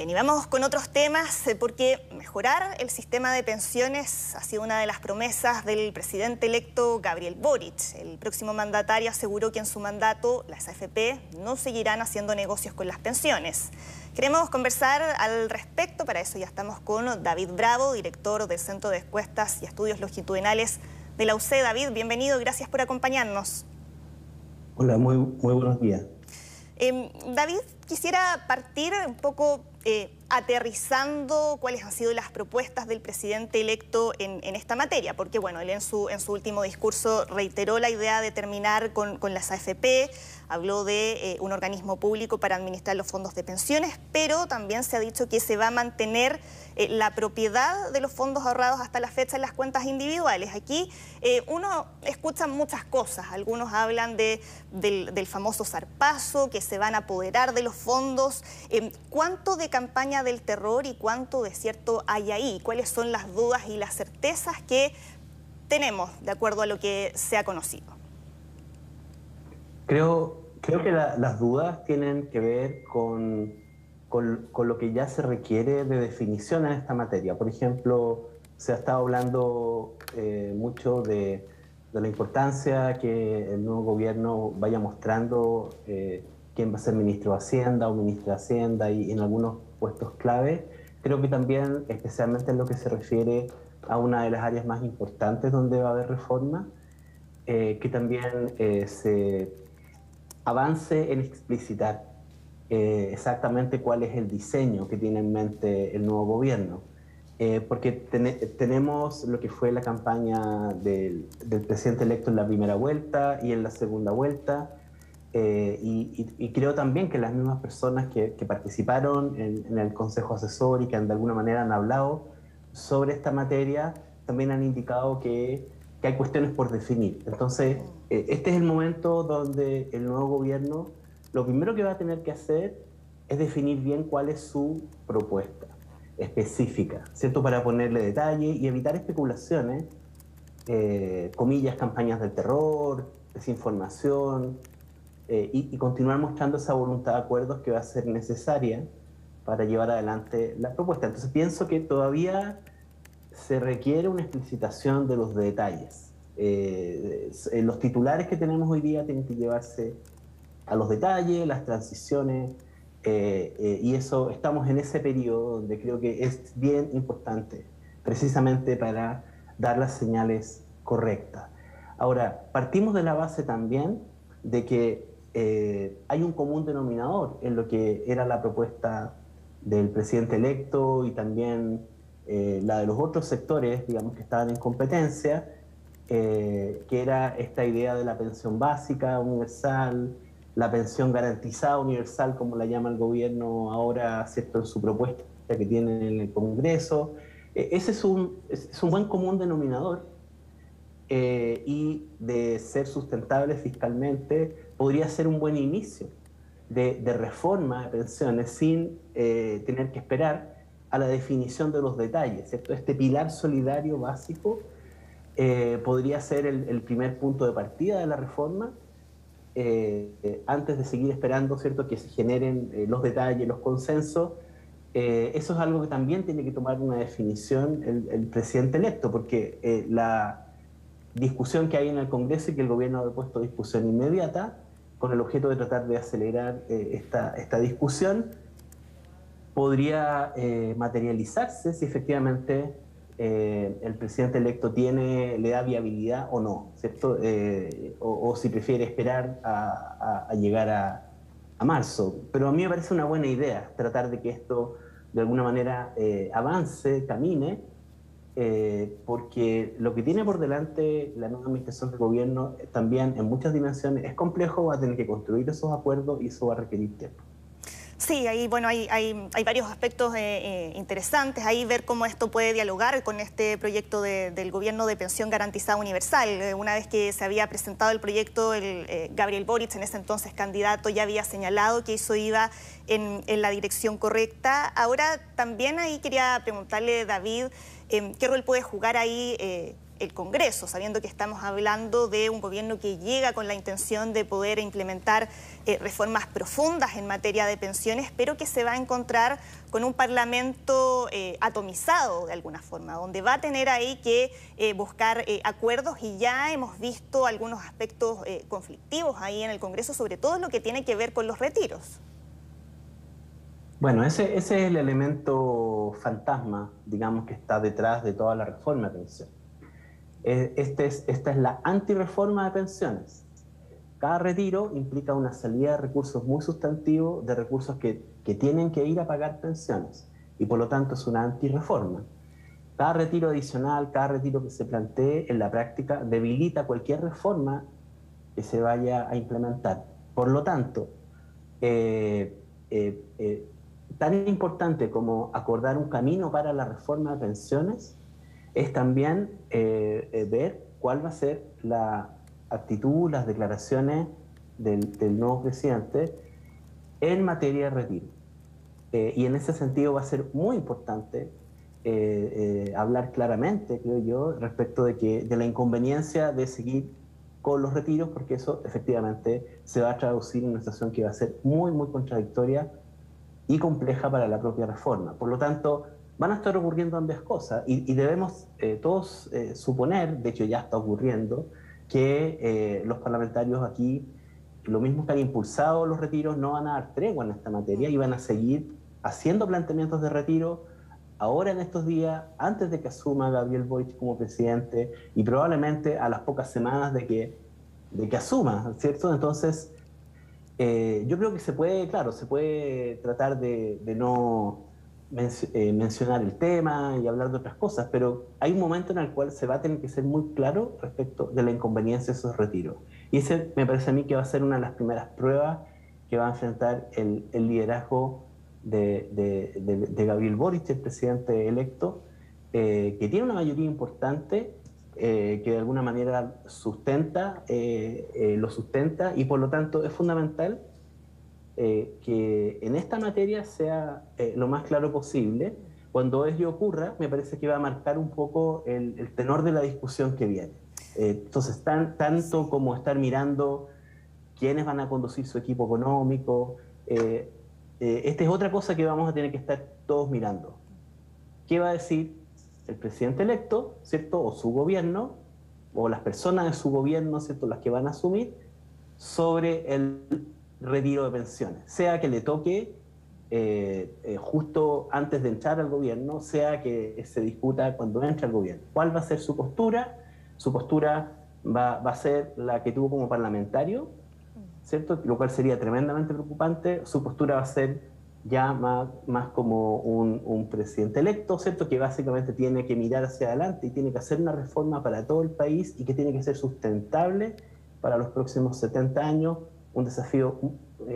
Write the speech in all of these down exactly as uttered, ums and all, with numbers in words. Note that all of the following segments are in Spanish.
Bien, y vamos con otros temas, porque mejorar el sistema de pensiones ha sido una de las promesas del presidente electo Gabriel Boric. El próximo mandatario aseguró que en su mandato las A F P no seguirán haciendo negocios con las pensiones. Queremos conversar al respecto, para eso ya estamos con David Bravo, director del Centro de Encuestas y Estudios Longitudinales de la U C E. David, bienvenido, gracias por acompañarnos. Hola, muy, muy buenos días. Eh, David, quisiera partir un poco eh, aterrizando cuáles han sido las propuestas del presidente electo en, en esta materia, porque bueno, él en su, en su último discurso reiteró la idea de terminar con, con las A F P, habló de eh, un organismo público para administrar los fondos de pensiones, pero también se ha dicho que se va a mantener eh, la propiedad de los fondos ahorrados hasta la fecha en las cuentas individuales. Aquí eh, uno escucha muchas cosas, algunos hablan de, del, del famoso zarpazo, que se van a apoderar de los fondos. Eh, ¿Cuánto de campaña del terror y cuánto de cierto hay ahí? ¿Cuáles son las dudas y las certezas que tenemos de acuerdo a lo que se ha conocido? Creo, creo que la, las dudas tienen que ver con, con, con lo que ya se requiere de definición en esta materia. Por ejemplo, se ha estado hablando eh, mucho de, de la importancia que el nuevo gobierno vaya mostrando eh, quién va a ser ministro de Hacienda o ministra de Hacienda y en algunos puestos clave. Creo que también, especialmente en lo que se refiere a una de las áreas más importantes donde va a haber reforma, eh, que también eh, se avance en explicitar eh, exactamente cuál es el diseño que tiene en mente el nuevo gobierno. Eh, porque ten tenemos lo que fue la campaña del, del presidente electo en la primera vuelta y en la segunda vuelta, eh, y, y, y creo también que las mismas personas que, que participaron en, en el Consejo Asesor y que de alguna manera han hablado sobre esta materia, también han indicado que, que hay cuestiones por definir. Entonces, este es el momento donde el nuevo gobierno lo primero que va a tener que hacer es definir bien cuál es su propuesta específica, ¿cierto? Para ponerle detalle y evitar especulaciones, eh, comillas, campañas de terror, desinformación, eh, y, y continuar mostrando esa voluntad de acuerdos que va a ser necesaria para llevar adelante la propuesta. Entonces pienso que todavía se requiere una explicitación de los detalles. Eh, eh, los titulares que tenemos hoy día tienen que llevarse a los detalles, las transiciones, eh, eh, y eso, estamos en ese periodo donde creo que es bien importante, precisamente para dar las señales correctas. Ahora, partimos de la base también de que eh, hay un común denominador en lo que era la propuesta del presidente electo y también eh, la de los otros sectores, digamos, que estaban en competencia, Eh, que era esta idea de la pensión básica universal, la pensión garantizada universal, como la llama el gobierno ahora, ¿cierto?, en su propuesta que tiene en el Congreso. Eh, ese es un, es un buen común denominador eh, y de ser sustentable fiscalmente podría ser un buen inicio de, de reforma de pensiones sin eh, tener que esperar a la definición de los detalles, ¿cierto? Este pilar solidario básico Eh, podría ser el, el primer punto de partida de la reforma, eh, eh, antes de seguir esperando, ¿cierto?, que se generen eh, los detalles, los consensos. Eh, eso es algo que también tiene que tomar una definición el, el presidente electo, porque eh, la discusión que hay en el Congreso y que el gobierno ha puesto a discusión inmediata, con el objeto de tratar de acelerar eh, esta, esta discusión, podría eh, materializarse si efectivamente Eh, el presidente electo tiene, le da viabilidad o no, ¿cierto? Eh, o, o si prefiere esperar a, a, a llegar a, a marzo. Pero a mí me parece una buena idea tratar de que esto de alguna manera eh, avance, camine, eh, porque lo que tiene por delante la nueva administración del gobierno también en muchas dimensiones es complejo, va a tener que construir esos acuerdos y eso va a requerir tiempo. Sí, ahí, bueno, hay, hay, hay varios aspectos eh, eh, interesantes. Ahí ver cómo esto puede dialogar con este proyecto de, del gobierno de pensión garantizada universal. Eh, una vez que se había presentado el proyecto, el, eh, Gabriel Boric, en ese entonces candidato, ya había señalado que eso iba en, en la dirección correcta. Ahora también ahí quería preguntarle, David, eh, ¿qué rol puede jugar ahí eh, el Congreso, sabiendo que estamos hablando de un gobierno que llega con la intención de poder implementar eh, reformas profundas en materia de pensiones, pero que se va a encontrar con un Parlamento eh, atomizado de alguna forma, donde va a tener ahí que eh, buscar eh, acuerdos, y ya hemos visto algunos aspectos eh, conflictivos ahí en el Congreso, sobre todo lo que tiene que ver con los retiros. Bueno, ese, ese es el elemento fantasma, digamos, que está detrás de toda la reforma de pensiones. Este es, esta es la antirreforma de pensiones. Cada retiro implica una salida de recursos muy sustantivos, de recursos que, que tienen que ir a pagar pensiones, y por lo tanto es una antirreforma. Cada retiro adicional, cada retiro que se plantee en la práctica debilita cualquier reforma que se vaya a implementar. Por lo tanto, eh, eh, eh, tan importante como acordar un camino para la reforma de pensiones es también eh, eh, ver cuál va a ser la actitud, las declaraciones del, del nuevo presidente en materia de retiro. Eh, y en ese sentido va a ser muy importante eh, eh, hablar claramente, creo yo, respecto de, que, de la inconveniencia de seguir con los retiros, porque eso efectivamente se va a traducir en una situación que va a ser muy, muy contradictoria y compleja para la propia reforma. Por lo tanto, van a estar ocurriendo ambas cosas, y, y debemos eh, todos eh, suponer, de hecho ya está ocurriendo, que eh, los parlamentarios aquí, lo mismo que han impulsado los retiros, no van a dar tregua en esta materia y van a seguir haciendo planteamientos de retiro ahora en estos días, antes de que asuma Gabriel Boric como presidente y probablemente a las pocas semanas de que, de que asuma, ¿cierto? Entonces, eh, yo creo que se puede, claro, se puede tratar de, de no... Men eh, mencionar el tema y hablar de otras cosas, pero hay un momento en el cual se va a tener que ser muy claro respecto de la inconveniencia de esos retiros. Y ese me parece a mí que va a ser una de las primeras pruebas que va a enfrentar el, el liderazgo de, de, de, de Gabriel Boric, el presidente electo, eh, que tiene una mayoría importante, eh, que de alguna manera sustenta, eh, eh, lo sustenta, y por lo tanto es fundamental Eh, que en esta materia sea eh, lo más claro posible. Cuando ello ocurra, me parece que va a marcar un poco el, el tenor de la discusión que viene. Eh, entonces, tan, tanto como estar mirando quiénes van a conducir su equipo económico, eh, eh, esta es otra cosa que vamos a tener que estar todos mirando. ¿Qué va a decir el presidente electo, ¿cierto? O su gobierno, o las personas de su gobierno, ¿cierto? Las que van a asumir, sobre el retiro de pensiones, sea que le toque eh, eh, justo antes de entrar al gobierno, sea que se discuta cuando entra al gobierno. ¿Cuál va a ser su postura? Su postura va, va a ser la que tuvo como parlamentario, ¿cierto? Lo cual sería tremendamente preocupante. Su postura va a ser ya más, más como un, un presidente electo, ¿cierto? Que básicamente tiene que mirar hacia adelante y tiene que hacer una reforma para todo el país y que tiene que ser sustentable para los próximos setenta años, un desafío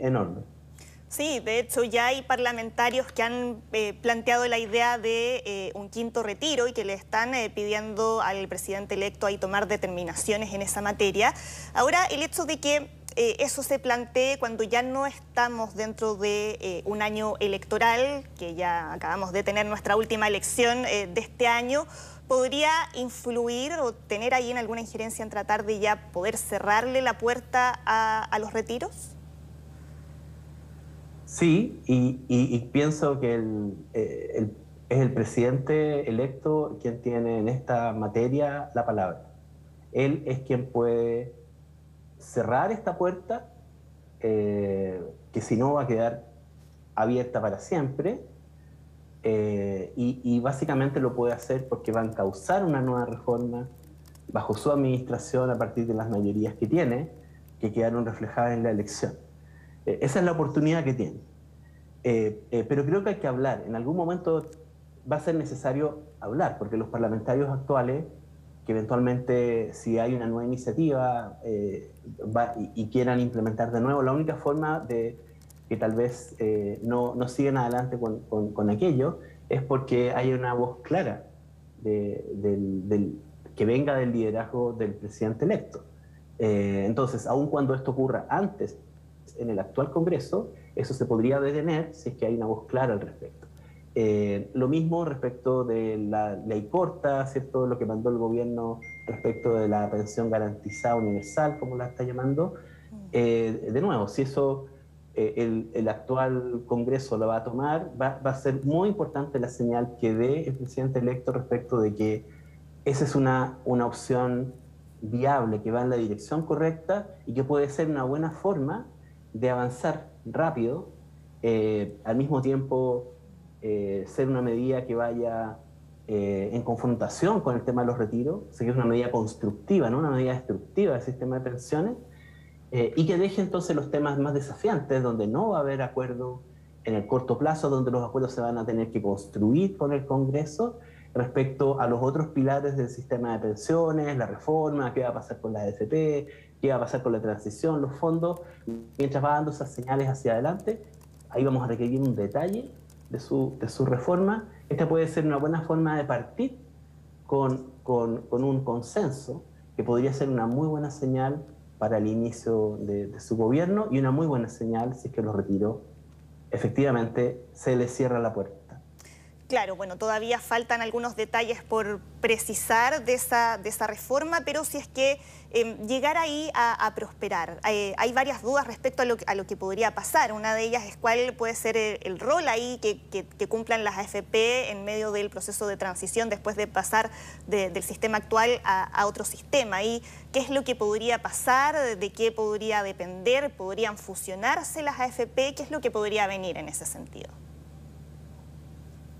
enorme. Sí, de hecho ya hay parlamentarios que han eh, planteado la idea de eh, un quinto retiro y que le están eh, pidiendo al presidente electo ahí tomar determinaciones en esa materia. Ahora, el hecho de que eh, eso se plantee cuando ya no estamos dentro de eh, un año electoral, que ya acabamos de tener nuestra última elección eh, de este año, ¿podría influir o tener ahí en alguna injerencia en tratar de ya poder cerrarle la puerta a, a los retiros? Sí, y, y, y pienso que el, el, es el presidente electo quien tiene en esta materia la palabra. Él es quien puede cerrar esta puerta, eh, que si no va a quedar abierta para siempre. Eh, y, y básicamente lo puede hacer porque va a encauzar una nueva reforma bajo su administración a partir de las mayorías que tiene, que quedaron reflejadas en la elección. Eh, esa es la oportunidad que tiene. Eh, eh, pero creo que hay que hablar. En algún momento va a ser necesario hablar, porque los parlamentarios actuales, que eventualmente si hay una nueva iniciativa eh, va, y, y quieran implementar de nuevo, la única forma de que tal vez eh, no, no siguen adelante con, con, con aquello, es porque hay una voz clara de, del, del, que venga del liderazgo del presidente electo. Eh, entonces, aun cuando esto ocurra antes, en el actual Congreso, eso se podría detener si es que hay una voz clara al respecto. Eh, lo mismo respecto de la ley corta, ¿cierto? Lo que mandó el gobierno respecto de la pensión garantizada universal, como la está llamando. Eh, de nuevo, si eso eh, el, el actual Congreso lo va a tomar, va, va a ser muy importante la señal que dé el presidente electo respecto de que esa es una, una opción viable, que va en la dirección correcta y que puede ser una buena forma de avanzar rápido, eh, al mismo tiempo eh, ser una medida que vaya eh, en confrontación con el tema de los retiros, o sea, que es una medida constructiva, ¿no? Una medida destructiva del sistema de pensiones, eh, y que deje entonces los temas más desafiantes, donde no va a haber acuerdo en el corto plazo, donde los acuerdos se van a tener que construir con el Congreso, respecto a los otros pilares del sistema de pensiones, la reforma, qué va a pasar con la A F P, qué va a pasar con la transición, los fondos. Mientras va dando esas señales hacia adelante, ahí vamos a requerir un detalle de su, de su reforma. Esta puede ser una buena forma de partir con, con, con un consenso que podría ser una muy buena señal para el inicio de, de su gobierno y una muy buena señal si es que los retiros efectivamente se les cierra la puerta. Claro, bueno, todavía faltan algunos detalles por precisar de esa, de esa reforma, pero si es que eh, llegar ahí a, a prosperar. Eh, hay varias dudas respecto a lo, a lo que podría pasar. Una de ellas es cuál puede ser el, el rol ahí que, que, que cumplan las A F P en medio del proceso de transición después de pasar de, del sistema actual a, a otro sistema. ¿Y qué es lo que podría pasar? ¿De qué podría depender? ¿Podrían fusionarse las A F P? ¿Qué es lo que podría venir en ese sentido?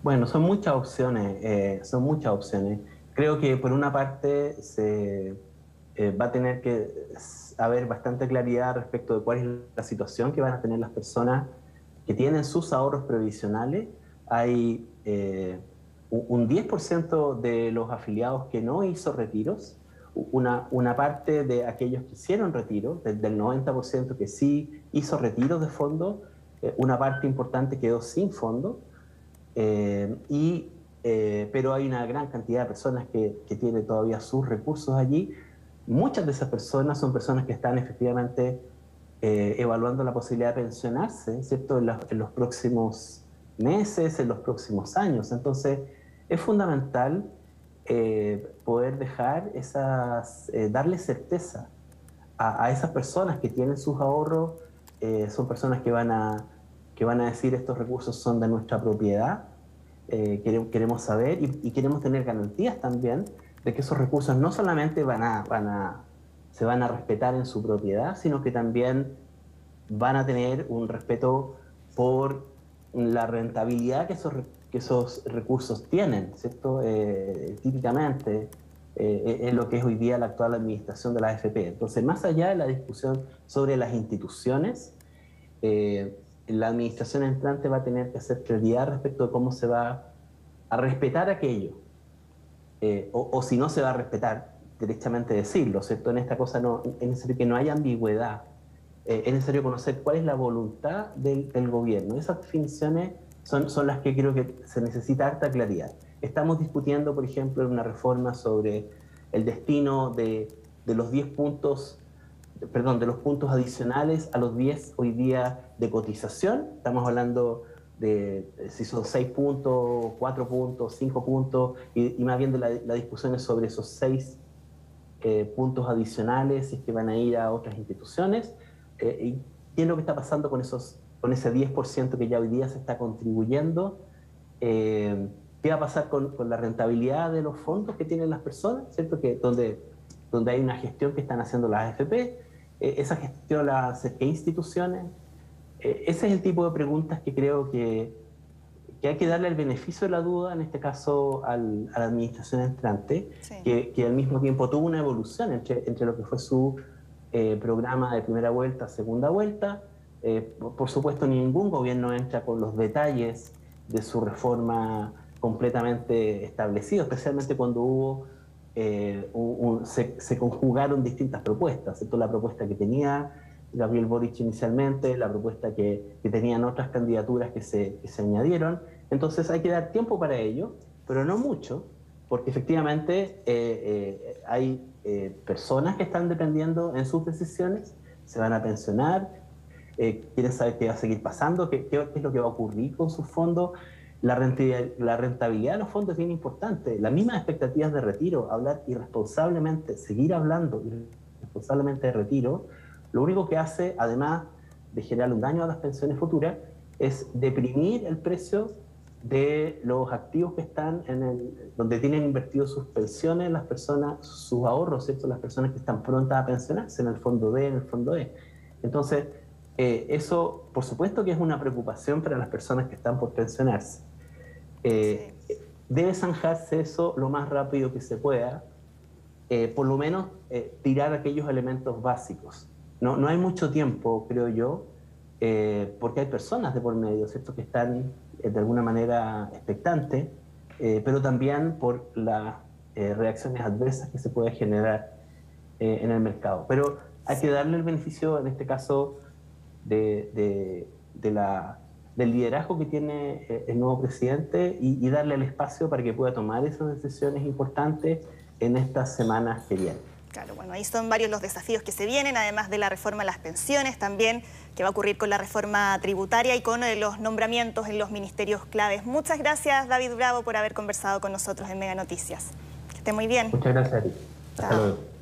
Bueno, son muchas opciones, eh, son muchas opciones. Creo que por una parte se, eh, va a tener que haber bastante claridad respecto de cuál es la situación que van a tener las personas que tienen sus ahorros previsionales. Hay eh, un diez por ciento de los afiliados que no hizo retiros, una, una parte de aquellos que hicieron retiros, del noventa por ciento que sí hizo retiros de fondo, eh, una parte importante quedó sin fondo. Eh, y, eh, pero hay una gran cantidad de personas que, que tienen todavía sus recursos allí. Muchas de esas personas son personas que están efectivamente eh, evaluando la posibilidad de pensionarse, ¿cierto? En, la, en los próximos meses, en los próximos años. Entonces, es fundamental eh, poder dejar esas, eh, darle certeza a, a esas personas que tienen sus ahorros, eh, son personas que van a... que van a decir estos recursos son de nuestra propiedad, eh, queremos saber y, y queremos tener garantías también de que esos recursos no solamente van a, van a, se van a respetar en su propiedad, sino que también van a tener un respeto por la rentabilidad que esos, que esos recursos tienen, ¿cierto? Eh, típicamente eh, es lo que es hoy día la actual administración de la A F P. Entonces, más allá de la discusión sobre las instituciones, eh, la administración entrante va a tener que hacer claridad respecto de cómo se va a respetar aquello, eh, o, o si no se va a respetar, directamente decirlo, ¿cierto? En esta cosa no, es necesario que no haya ambigüedad, eh, es necesario conocer cuál es la voluntad del, del gobierno. Esas definiciones son, son las que creo que se necesita harta claridad. Estamos discutiendo, por ejemplo, una reforma sobre el destino de, de los diez puntos, perdón, de los puntos adicionales a los diez hoy día de cotización. Estamos hablando de si son seis puntos, cuatro puntos, cinco puntos, y, y más bien de la, la discusión es sobre esos seis eh, puntos adicionales, si es que van a ir a otras instituciones, eh, y qué es lo que está pasando con, esos, con ese diez por ciento que ya hoy día se está contribuyendo, eh, qué va a pasar con, con la rentabilidad de los fondos que tienen las personas, ¿cierto? Que, donde, donde hay una gestión que están haciendo las A F P, eh, esa gestión la hace qué instituciones. Eh, ese es el tipo de preguntas que creo que, que hay que darle el beneficio de la duda, en este caso al, a la administración entrante, sí. que, que al mismo tiempo tuvo una evolución entre, entre lo que fue su eh, programa de primera vuelta a segunda vuelta. Eh, por, por supuesto, ningún gobierno entra con los detalles de su reforma completamente establecidos, especialmente cuando hubo eh, un, un, se, se conjugaron distintas propuestas, ¿cierto? La propuesta que tenía Gabriel Boric inicialmente, la propuesta que, que tenían otras candidaturas que se, que se añadieron. Entonces hay que dar tiempo para ello, pero no mucho, porque efectivamente eh, eh, hay eh, personas que están dependiendo en sus decisiones, se van a pensionar, eh, quieren saber qué va a seguir pasando, qué, qué es lo que va a ocurrir con sus fondos. La rentabilidad, la rentabilidad de los fondos es bien importante. Las mismas expectativas de retiro, hablar irresponsablemente, seguir hablando irresponsablemente de retiro, lo único que hace, además de generar un daño a las pensiones futuras, es deprimir el precio de los activos que están en el, donde tienen invertido sus pensiones, las personas, sus ahorros, ¿cierto? Las personas que están prontas a pensionarse en el fondo D, en el fondo E. Entonces, eh, eso, por supuesto que es una preocupación para las personas que están por pensionarse. Eh, sí. Debe zanjarse eso lo más rápido que se pueda, eh, por lo menos eh, tirar aquellos elementos básicos. No, no hay mucho tiempo, creo yo, eh, porque hay personas de por medio, ¿cierto?, que están eh, de alguna manera expectantes, eh, pero también por las eh, reacciones adversas que se pueden generar eh, en el mercado. Pero hay que darle el beneficio, en este caso, de, de, de la, del liderazgo que tiene el nuevo presidente y, y darle el espacio para que pueda tomar esas decisiones importantes en estas semanas que vienen. Claro, bueno, ahí son varios los desafíos que se vienen, además de la reforma a las pensiones también, que va a ocurrir con la reforma tributaria y con los nombramientos en los ministerios claves. Muchas gracias, David Bravo, por haber conversado con nosotros en Mega Noticias. Que esté muy bien. Muchas gracias a ti. Hasta luego.